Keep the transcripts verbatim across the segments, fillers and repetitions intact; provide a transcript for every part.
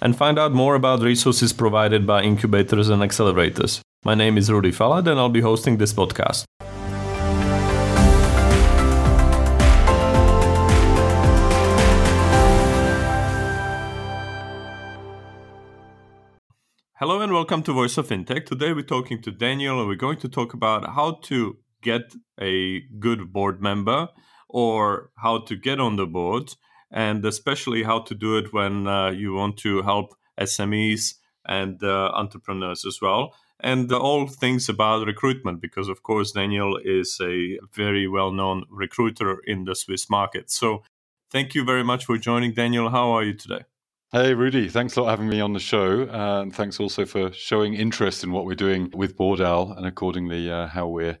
and find out more about resources provided by incubators and accelerators. My name is Rudy Falad and I'll be hosting this podcast. Hello and welcome to Voice of Fintech. Today we're talking to Daniel and we're going to talk about how to get a good board member or how to get on the board, and especially how to do it when uh, you want to help S M Es and uh, entrepreneurs as well. And uh, all things about recruitment, because of course Daniel is a very well-known recruiter in the Swiss market. So thank you very much for joining, Daniel. How are you today? Hey, Rudy. Thanks a lot for having me on the show. Uh, and thanks also for showing interest in what we're doing with Board Owl and accordingly uh, how we're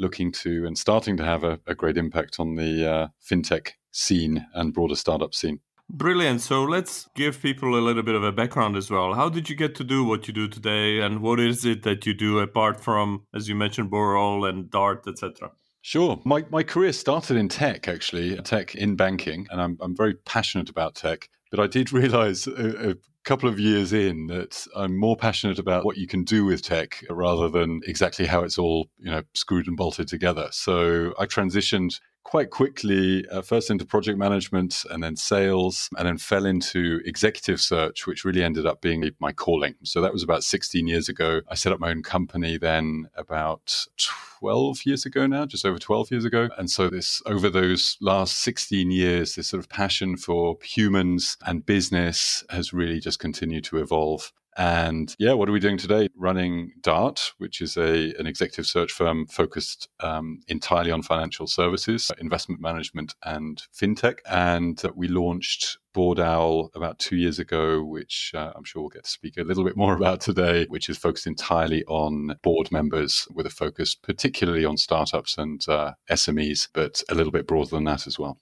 looking to and starting to have a, a great impact on the uh, fintech scene and broader startup scene. Brilliant. So let's give people a little bit of a background as well. How did you get to do what you do today? And what is it that you do apart from, as you mentioned, Board Owl and Dart, et cetera? Sure. My my career started in tech, actually, tech in banking. And I'm I'm very passionate about tech. But I did realize a, a couple of years in that I'm more passionate about what you can do with tech rather than exactly how it's all, you know, screwed and bolted together. So I transitioned quite quickly, uh, first into project management and then sales, and then fell into executive search, which really ended up being my calling. So that was about sixteen years ago. I set up my own company then about twelve years ago now, just over twelve years ago. And so this, over those last sixteen years, this sort of passion for humans and business has really just continued to evolve. And yeah, what are we doing today? Running Dart, which is a an executive search firm focused um, entirely on financial services, investment management and fintech. And we launched Board Owl about two years ago, which uh, I'm sure we'll get to speak a little bit more about today, which is focused entirely on board members with a focus particularly on startups and uh, S M Es, but a little bit broader than that as well.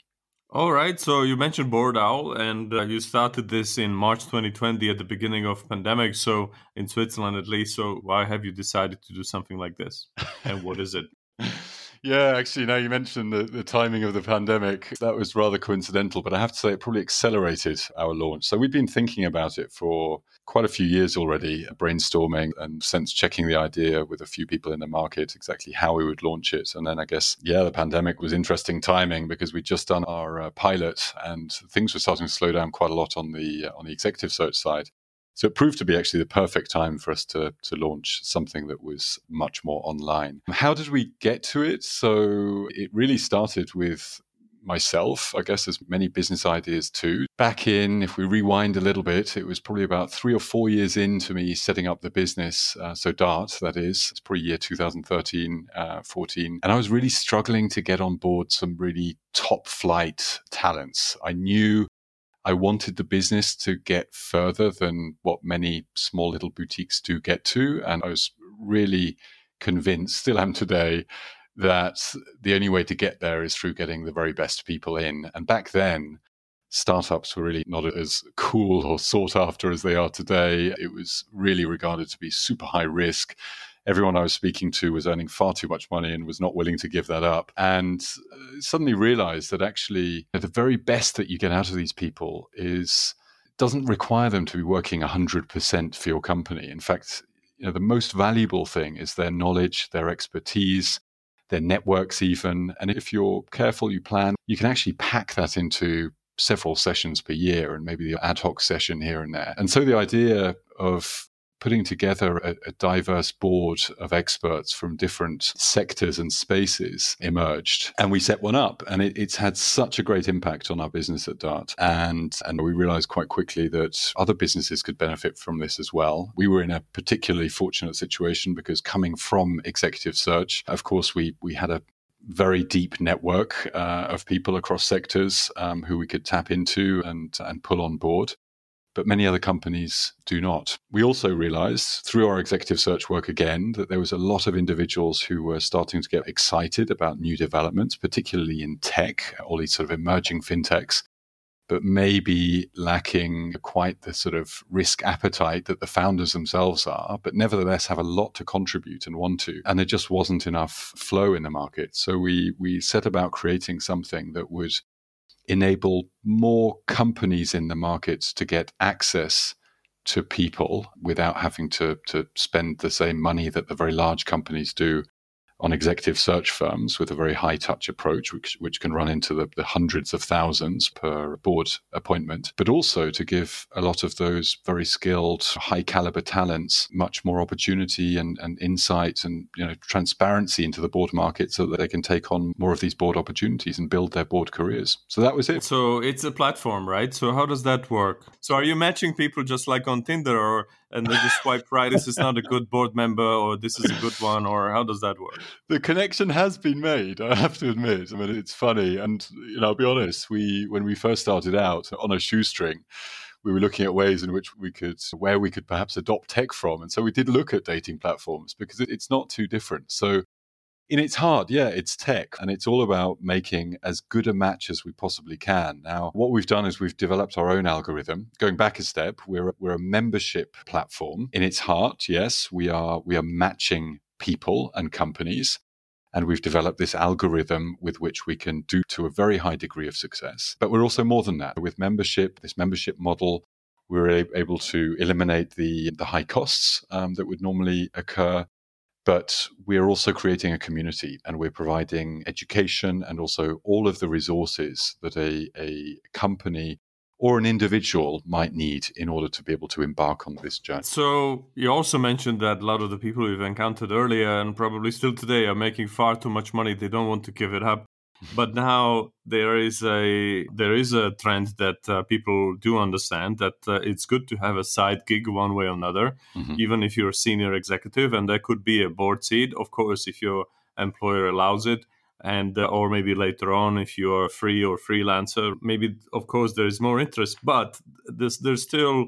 All right. So you mentioned Board Owl, and uh, you started this in March twenty twenty at the beginning of pandemic. So in Switzerland, at least. So why have you decided to do something like this? And what is it? Yeah, actually, now you mentioned the, the timing of the pandemic. That was rather coincidental, but I have to say it probably accelerated our launch. So we've been thinking about it for quite a few years already, brainstorming and sense checking the idea with a few people in the market, exactly how we would launch it. And then I guess, yeah, the pandemic was interesting timing because we'd just done our uh, pilot and things were starting to slow down quite a lot on the uh, on the executive search side. So it proved to be actually the perfect time for us to to launch something that was much more online. How did we get to it? So it really started with myself, I guess, as many business ideas too. Back in, if we rewind a little bit, it was probably about three or four years into me setting up the business. Uh, so Dart, that is, it's probably year two thousand thirteen, uh, fourteen. And I was really struggling to get on board some really top flight talents. I knew I wanted the business to get further than what many small little boutiques do get to. And I was really convinced, still am today, that the only way to get there is through getting the very best people in. And back then, startups were really not as cool or sought after as they are today. It was really regarded to be super high risk. Everyone I was speaking to was earning far too much money and was not willing to give that up. And suddenly realized that actually the very best that you get out of these people is doesn't require them to be working one hundred percent for your company. In fact, you know, the most valuable thing is their knowledge, their expertise, their networks even. And if you're careful, you plan, you can actually pack that into several sessions per year and maybe the ad hoc session here and there. And so the idea of putting together a, a diverse board of experts from different sectors and spaces emerged. And we set one up, and it, it's had such a great impact on our business at Dart. And, and we realized quite quickly that other businesses could benefit from this as well. We were in a particularly fortunate situation because coming from executive search, of course, we we had a very deep network uh, of people across sectors um, who we could tap into and and pull on board. but many other companies do not. We also realized through our executive search work again that there was a lot of individuals who were starting to get excited about new developments, particularly in tech, all these sort of emerging fintechs, but maybe lacking quite the sort of risk appetite that the founders themselves are, but nevertheless have a lot to contribute and want to. And there just wasn't enough flow in the market. So we we set about creating something that would enable more companies in the markets to get access to people without having to, to spend the same money that the very large companies do on executive search firms with a very high-touch approach, which which can run into the, the hundreds of thousands per board appointment, but also to give a lot of those very skilled, high-caliber talents much more opportunity and, and insight and you know transparency into the board market so that they can take on more of these board opportunities and build their board careers. So that was it. So it's a platform, right? So how does that work? So are you matching people just like on Tinder or... and they just swipe right, this is not a good board member, or this is a good one, or how does that work? The connection has been made, I have to admit. I mean, it's funny. And, you know, I'll be honest, we when we first started out on a shoestring, we were looking at ways in which we could, where we could perhaps adopt tech from. And so we did look at dating platforms because it, it's not too different. So in its heart, yeah, it's tech, and it's all about making as good a match as we possibly can. Now, what we've done is we've developed our own algorithm. Going back a step, we're we're a membership platform. In its heart, yes, we are we are matching people and companies, and we've developed this algorithm with which we can do to a very high degree of success. But we're also more than that. With membership, this membership model, we're able to eliminate the the high costs um, that would normally occur. But we're also creating a community and we're providing education and also all of the resources that a, a company or an individual might need in order to be able to embark on this journey. So you also mentioned that a lot of the people we've encountered earlier and probably still today are making far too much money. They don't want to give it up. But now there is a there is a trend that uh, people do understand that uh, it's good to have a side gig one way or another, mm-hmm. even if you're a senior executive, and that could be a board seat, of course, if your employer allows it, and uh, or maybe later on if you are free or freelancer, maybe of course there is more interest, but there's there's still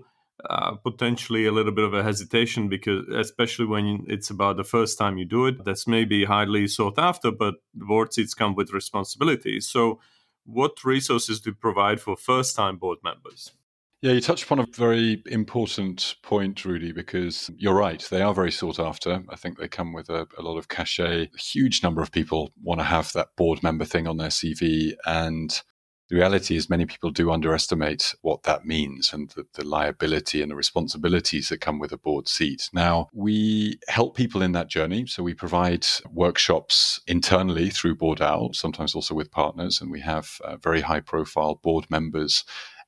uh, potentially a little bit of a hesitation because especially when it's about the first time you do it, that's maybe highly sought after, but board seats come with responsibility. So what resources do you provide for first-time board members? Yeah, you touched upon a very important point, Rudy, because you're right. They are very sought after. I think they come with a, a lot of cachet. A huge number of people want to have that board member thing on their C V. And the reality is many people do underestimate what that means and the, the liability and the responsibilities that come with a board seat. Now, we help people in that journey. So we provide workshops internally through Board Owl, sometimes also with partners. And we have uh, very high profile board members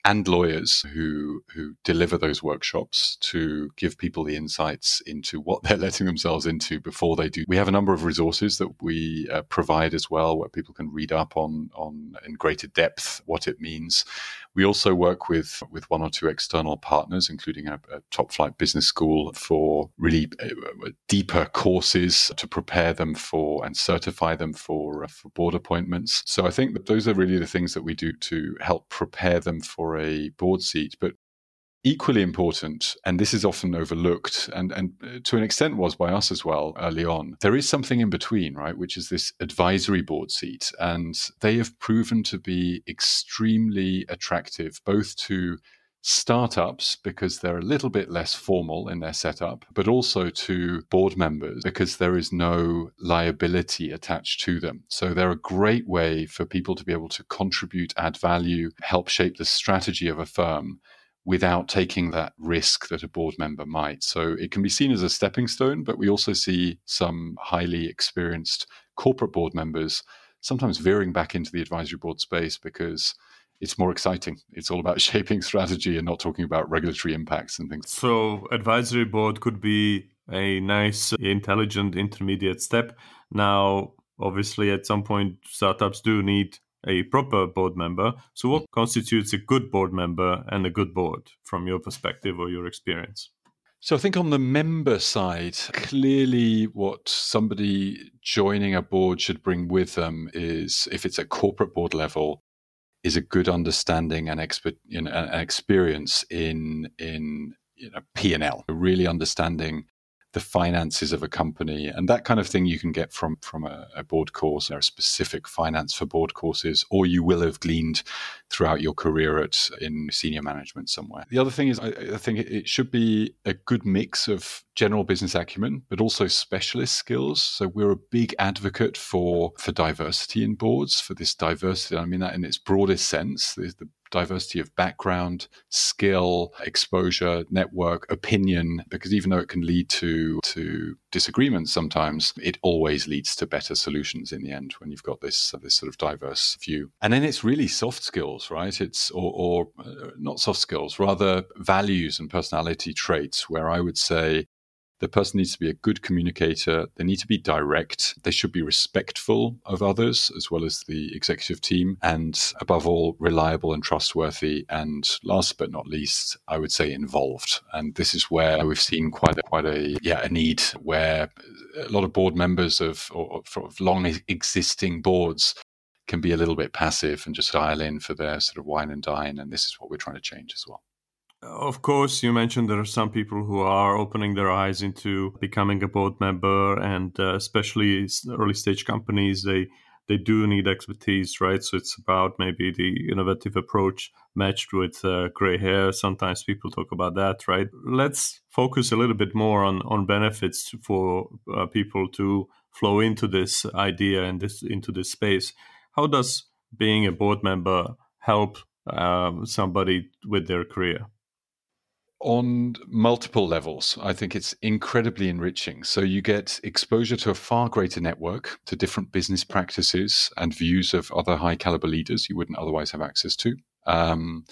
and lawyers who who deliver those workshops to give people the insights into what they're letting themselves into before they do. We have a number of resources that we uh, provide as well, where people can read up on on in greater depth what it means. We also work with with one or two external partners, including a, a top flight business school, for really uh, deeper courses to prepare them for and certify them for, uh, for board appointments. So I think that those are really the things that we do to help prepare them for a board seat. But equally important, and this is often overlooked and and to an extent was by us as well early on, there is something in between, right, which is this advisory board seat. And they have proven to be extremely attractive, both to startups because they're a little bit less formal in their setup, but also to board members because there is no liability attached to them. So they're a great way for people to be able to contribute, add value, help shape the strategy of a firm without taking that risk that a board member might. So it can be seen as a stepping stone, but we also see some highly experienced corporate board members sometimes veering back into the advisory board space because it's more exciting. It's all about shaping strategy and not talking about regulatory impacts and things. So advisory board could be a nice, intelligent, intermediate step. Now, obviously, at some point, startups do need a proper board member. So what constitutes a good board member and a good board from your perspective or your experience? So I think on the member side, clearly what somebody joining a board should bring with them is, if it's a corporate board level, is a good understanding and expert, you know, an experience in in you know, P and L, really understanding the finances of a company, and that kind of thing you can get from from a, a board course. There are specific finance for board courses, or you will have gleaned throughout your career at in senior management somewhere. The other thing is, I, I think it should be a good mix of general business acumen, but also specialist skills. So we're a big advocate for for diversity in boards, for this diversity. I mean that in its broadest sense. There's the diversity of background, skill, exposure, network, opinion, because even though it can lead to, to disagreements sometimes, it always leads to better solutions in the end when you've got this uh, this sort of diverse view. And then it's really soft skills, right? It's or, or uh, not soft skills, rather values and personality traits, where I would say the person needs to be a good communicator. They need to be direct. They should be respectful of others as well as the executive team. And above all, reliable and trustworthy. And last but not least, I would say involved. And this is where we've seen quite a, quite a, yeah, a need where a lot of board members of, or, of long existing boards can be a little bit passive and just dial in for their sort of wine and dine. And this is what we're trying to change as well. Of course, you mentioned there are some people who are opening their eyes into becoming a board member, and uh, especially early stage companies, they they do need expertise, right? So it's about maybe the innovative approach matched with uh, gray hair. Sometimes people talk about that, right? Let's focus a little bit more on, on benefits for uh, people to flow into this idea and this into this space. How does being a board member help um, somebody with their career? On multiple levels, I think it's incredibly enriching. So you get exposure to a far greater network, to different business practices and views of other high caliber leaders you wouldn't otherwise have access to. Um,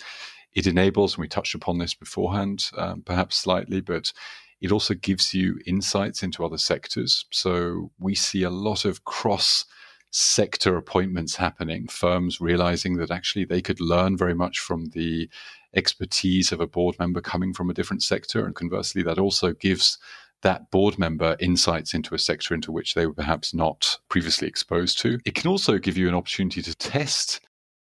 it enables, and we touched upon this beforehand, um, perhaps slightly, but it also gives you insights into other sectors. So we see a lot of cross sector appointments happening, firms realizing that actually they could learn very much from the expertise of a board member coming from a different sector. And conversely, that also gives that board member insights into a sector into which they were perhaps not previously exposed to. It can also give you an opportunity to test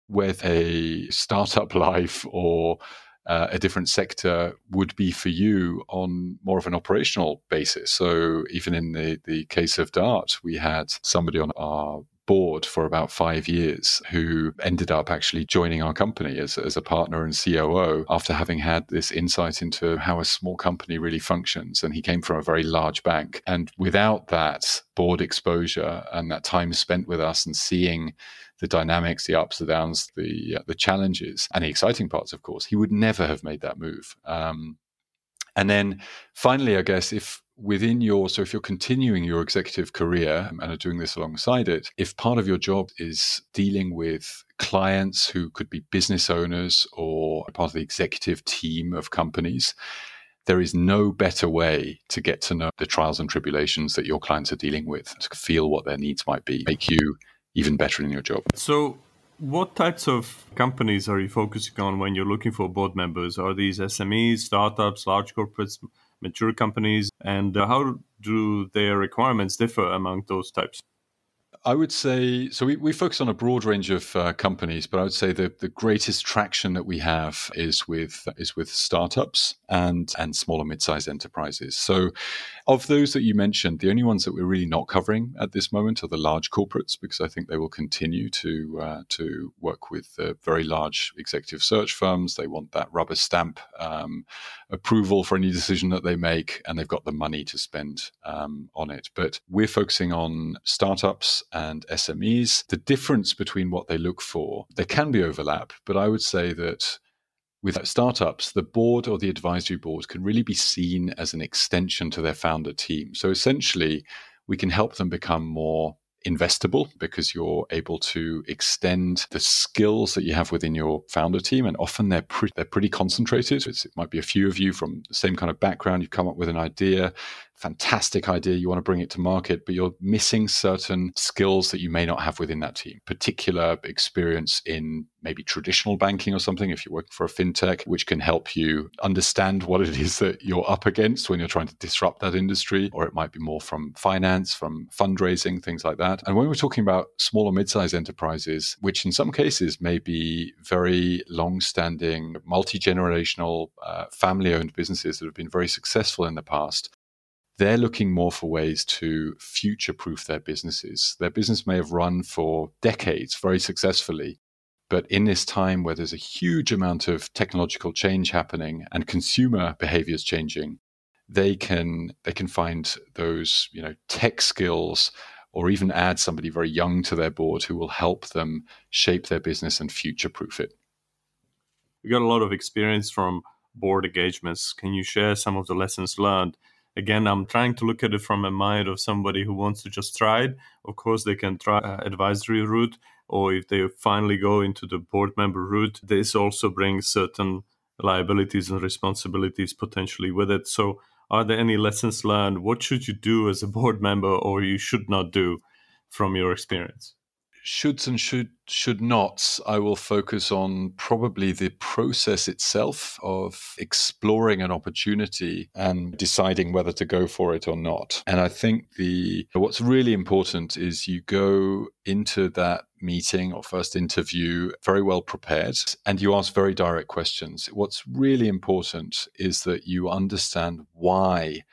whether a startup life or uh, a different sector would be for you on more of an operational basis. So even in the, the case of Dart, we had somebody on our board for about five years who ended up actually joining our company as, as a partner and C O O after having had this insight into how a small company really functions. And he came from a very large bank. And without that board exposure and that time spent with us and seeing the dynamics, the ups, the downs, the, uh, the challenges and the exciting parts, of course, he would never have made that move. Um, and then finally, I guess, if within your, so if you're continuing your executive career and are doing this alongside it, if part of your job is dealing with clients who could be business owners or part of the executive team of companies, there is no better way to get to know the trials and tribulations that your clients are dealing with, to feel what their needs might be, make you even better in your job. So what types of companies are you focusing on when you're looking for board members? Are these S M Es, startups, large corporates, mature companies, and how do their requirements differ among those types? I would say, so we, we focus on a broad range of uh, companies, but I would say the, the greatest traction that we have is with is with startups and, and small and mid-sized enterprises. So of those that you mentioned, the only ones that we're really not covering at this moment are the large corporates, because I think they will continue to uh, to work with uh, very large executive search firms. They want that rubber stamp um, approval for any decision that they make, and they've got the money to spend um, on it. But we're focusing on startups and S M Es. The difference between what they look for, there can be overlap, but I would say that with startups, the board or the advisory board can really be seen as an extension to their founder team. So essentially, we can help them become more investable because you're able to extend the skills that you have within your founder team. And often they're, pre- they're pretty concentrated. It's, it might be a few of you from the same kind of background. You've come up with an idea. fantastic idea, you want to bring it to market, but you're missing certain skills that you may not have within that team, particular experience in maybe traditional banking or something, if you're working for a fintech, which can help you understand what it is that you're up against when you're trying to disrupt that industry, or it might be more from finance, from fundraising, things like that. And when we're talking about small or mid-sized enterprises, which in some cases may be very long-standing, multi-generational, uh, family-owned businesses that have been very successful in the past, they're looking more for ways to future-proof their businesses. Their business may have run for decades very successfully, but in this time where there's a huge amount of technological change happening and consumer behaviors changing, they can they can find those, you know, tech skills, or even add somebody very young to their board who will help them shape their business and future-proof it. You got a lot of experience from board engagements. Can you share some of the lessons learned? Again, I'm trying to look at it from a mind of somebody who wants to just try it. Of course, they can try uh, advisory route, or if they finally go into the board member route, this also brings certain liabilities and responsibilities potentially with it. So are there any lessons learned? What should you do as a board member, or you should not do, from your experience? Shoulds and should should nots. I will focus on probably the process itself of exploring an opportunity and deciding whether to go for it or not. And I think the what's really important is you go into that meeting or first interview very well prepared, and you ask very direct questions. What's really important is that you understand why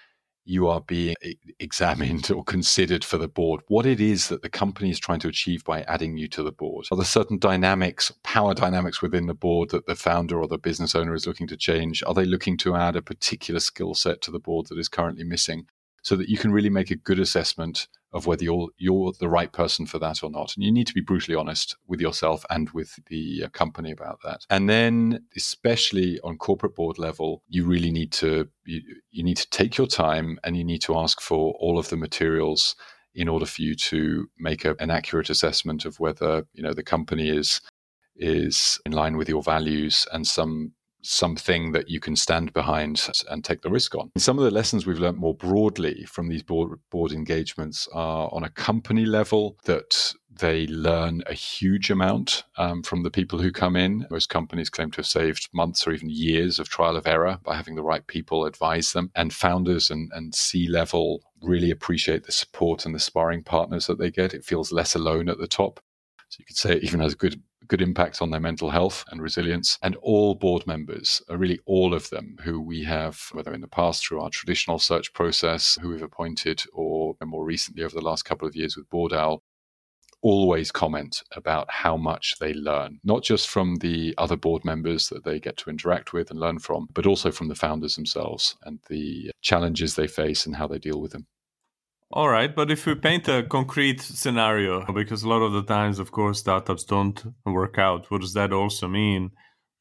you are being examined or considered for the board, what it is that the company is trying to achieve by adding you to the board. Are there certain dynamics, power dynamics within the board that the founder or the business owner is looking to change? Are they looking to add a particular skill set to the board that is currently missing, so that you can really make a good assessment of whether you're, you're the right person for that or not? And you need to be brutally honest with yourself and with the company about that. And then, especially on corporate board level, you really need to you, you need to take your time, and you need to ask for all of the materials in order for you to make a, an accurate assessment of whether, you know, the company is is in line with your values and some. something that you can stand behind and take the risk on. Some of the lessons we've learned more broadly from these board, board engagements are on a company level, that they learn a huge amount um, from the people who come in. Most companies claim to have saved months or even years of trial of error by having the right people advise them. And founders and, and C-level really appreciate the support and the sparring partners that they get. It feels less alone at the top. So you could say it even has a good good impact on their mental health and resilience. And all board members, really all of them who we have, whether in the past through our traditional search process, who we've appointed, or more recently over the last couple of years with Board Owl, always comment about how much they learn, not just from the other board members that they get to interact with and learn from, but also from the founders themselves and the challenges they face and how they deal with them. All right, but if we paint a concrete scenario, because a lot of the times, of course, startups don't work out, what does that also mean,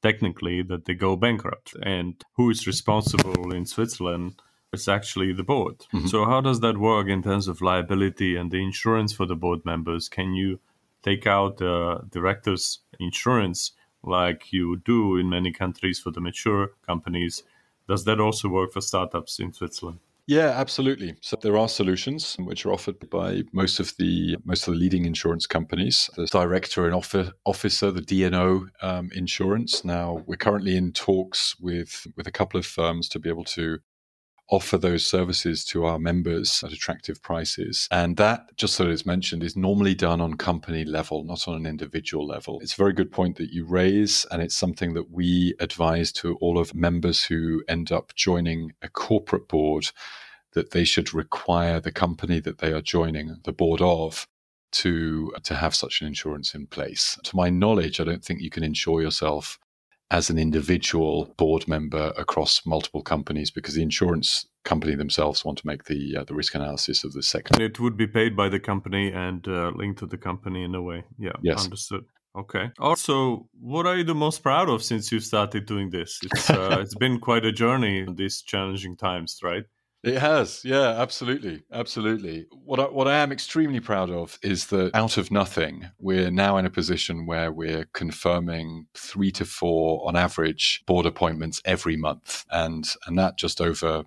technically, that they go bankrupt? And who is responsible in Switzerland is actually the board. Mm-hmm. So how does that work in terms of liability and the insurance for the board members? Can you take out the director's insurance like you do in many countries for the mature companies? Does that also work for startups in Switzerland? Yeah, absolutely. So there are solutions which are offered by most of the most of the leading insurance companies. The director and officer, the D and O um, insurance. Now, we're currently in talks with with a couple of firms to be able to offer those services to our members at attractive prices. And that, just so it's mentioned, is normally done on company level, not on an individual level. It's a very good point that you raise, and it's something that we advise to all of members who end up joining a corporate board, that they should require the company that they are joining the board of to, to have such an insurance in place. To my knowledge, I don't think you can insure yourself as an individual board member across multiple companies, because the insurance company themselves want to make the uh, the risk analysis of the sector. It would be paid by the company and uh, linked to the company in a way. Yeah, yes. Understood. Okay. Also, what are you the most proud of since you started doing this? It's uh, It's been quite a journey in these challenging times, right? It has. Yeah, absolutely. Absolutely. What I, what I am extremely proud of is that out of nothing, we're now in a position where we're confirming three to four, on average, board appointments every month. And and that just over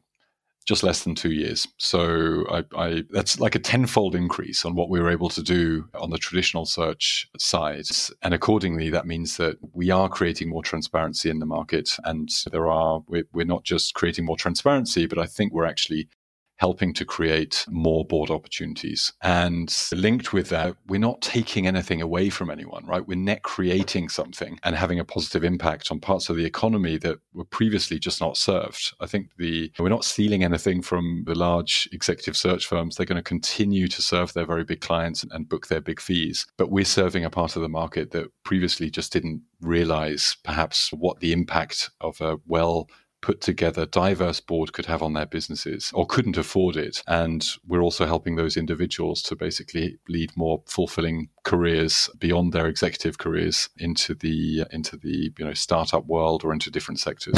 just less than two years. So I, I, that's like a tenfold increase on what we were able to do on the traditional search side. And accordingly, that means that we are creating more transparency in the market. And there are, we're, we're not just creating more transparency, but I think we're actually helping to create more board opportunities. And linked with that, we're not taking anything away from anyone, right? We're net creating something and having a positive impact on parts of the economy that were previously just not served. I think the we're not stealing anything from the large executive search firms. They're going to continue to serve their very big clients and book their big fees. But we're serving a part of the market that previously just didn't realize perhaps what the impact of a well put together diverse board could have on their businesses or couldn't afford it. And we're also helping those individuals to basically lead more fulfilling careers beyond their executive careers into the into the you know startup world or into different sectors.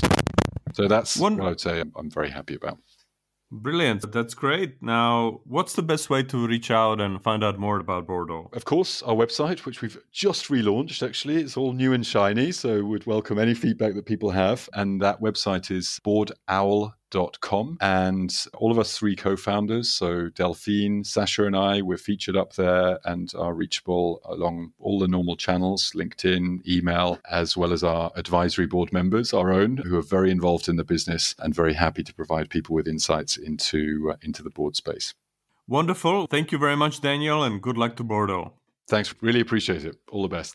So that's One, what I would say I'm, I'm very happy about. Brilliant. That's great. Now, what's the best way to reach out and find out more about Board Owl? Of course, our website, which we've just relaunched, actually. It's all new and shiny, so we'd welcome any feedback that people have. And that website is board owl dot com. And all of us three co-founders, so Delphine, Sasha, and I, we're featured up there and are reachable along all the normal channels, LinkedIn, email, as well as our advisory board members, our own, who are very involved in the business and very happy to provide people with insights into, uh, into the board space. Wonderful. Thank you very much, Daniel, and good luck to Board Owl. Thanks. Really appreciate it. All the best.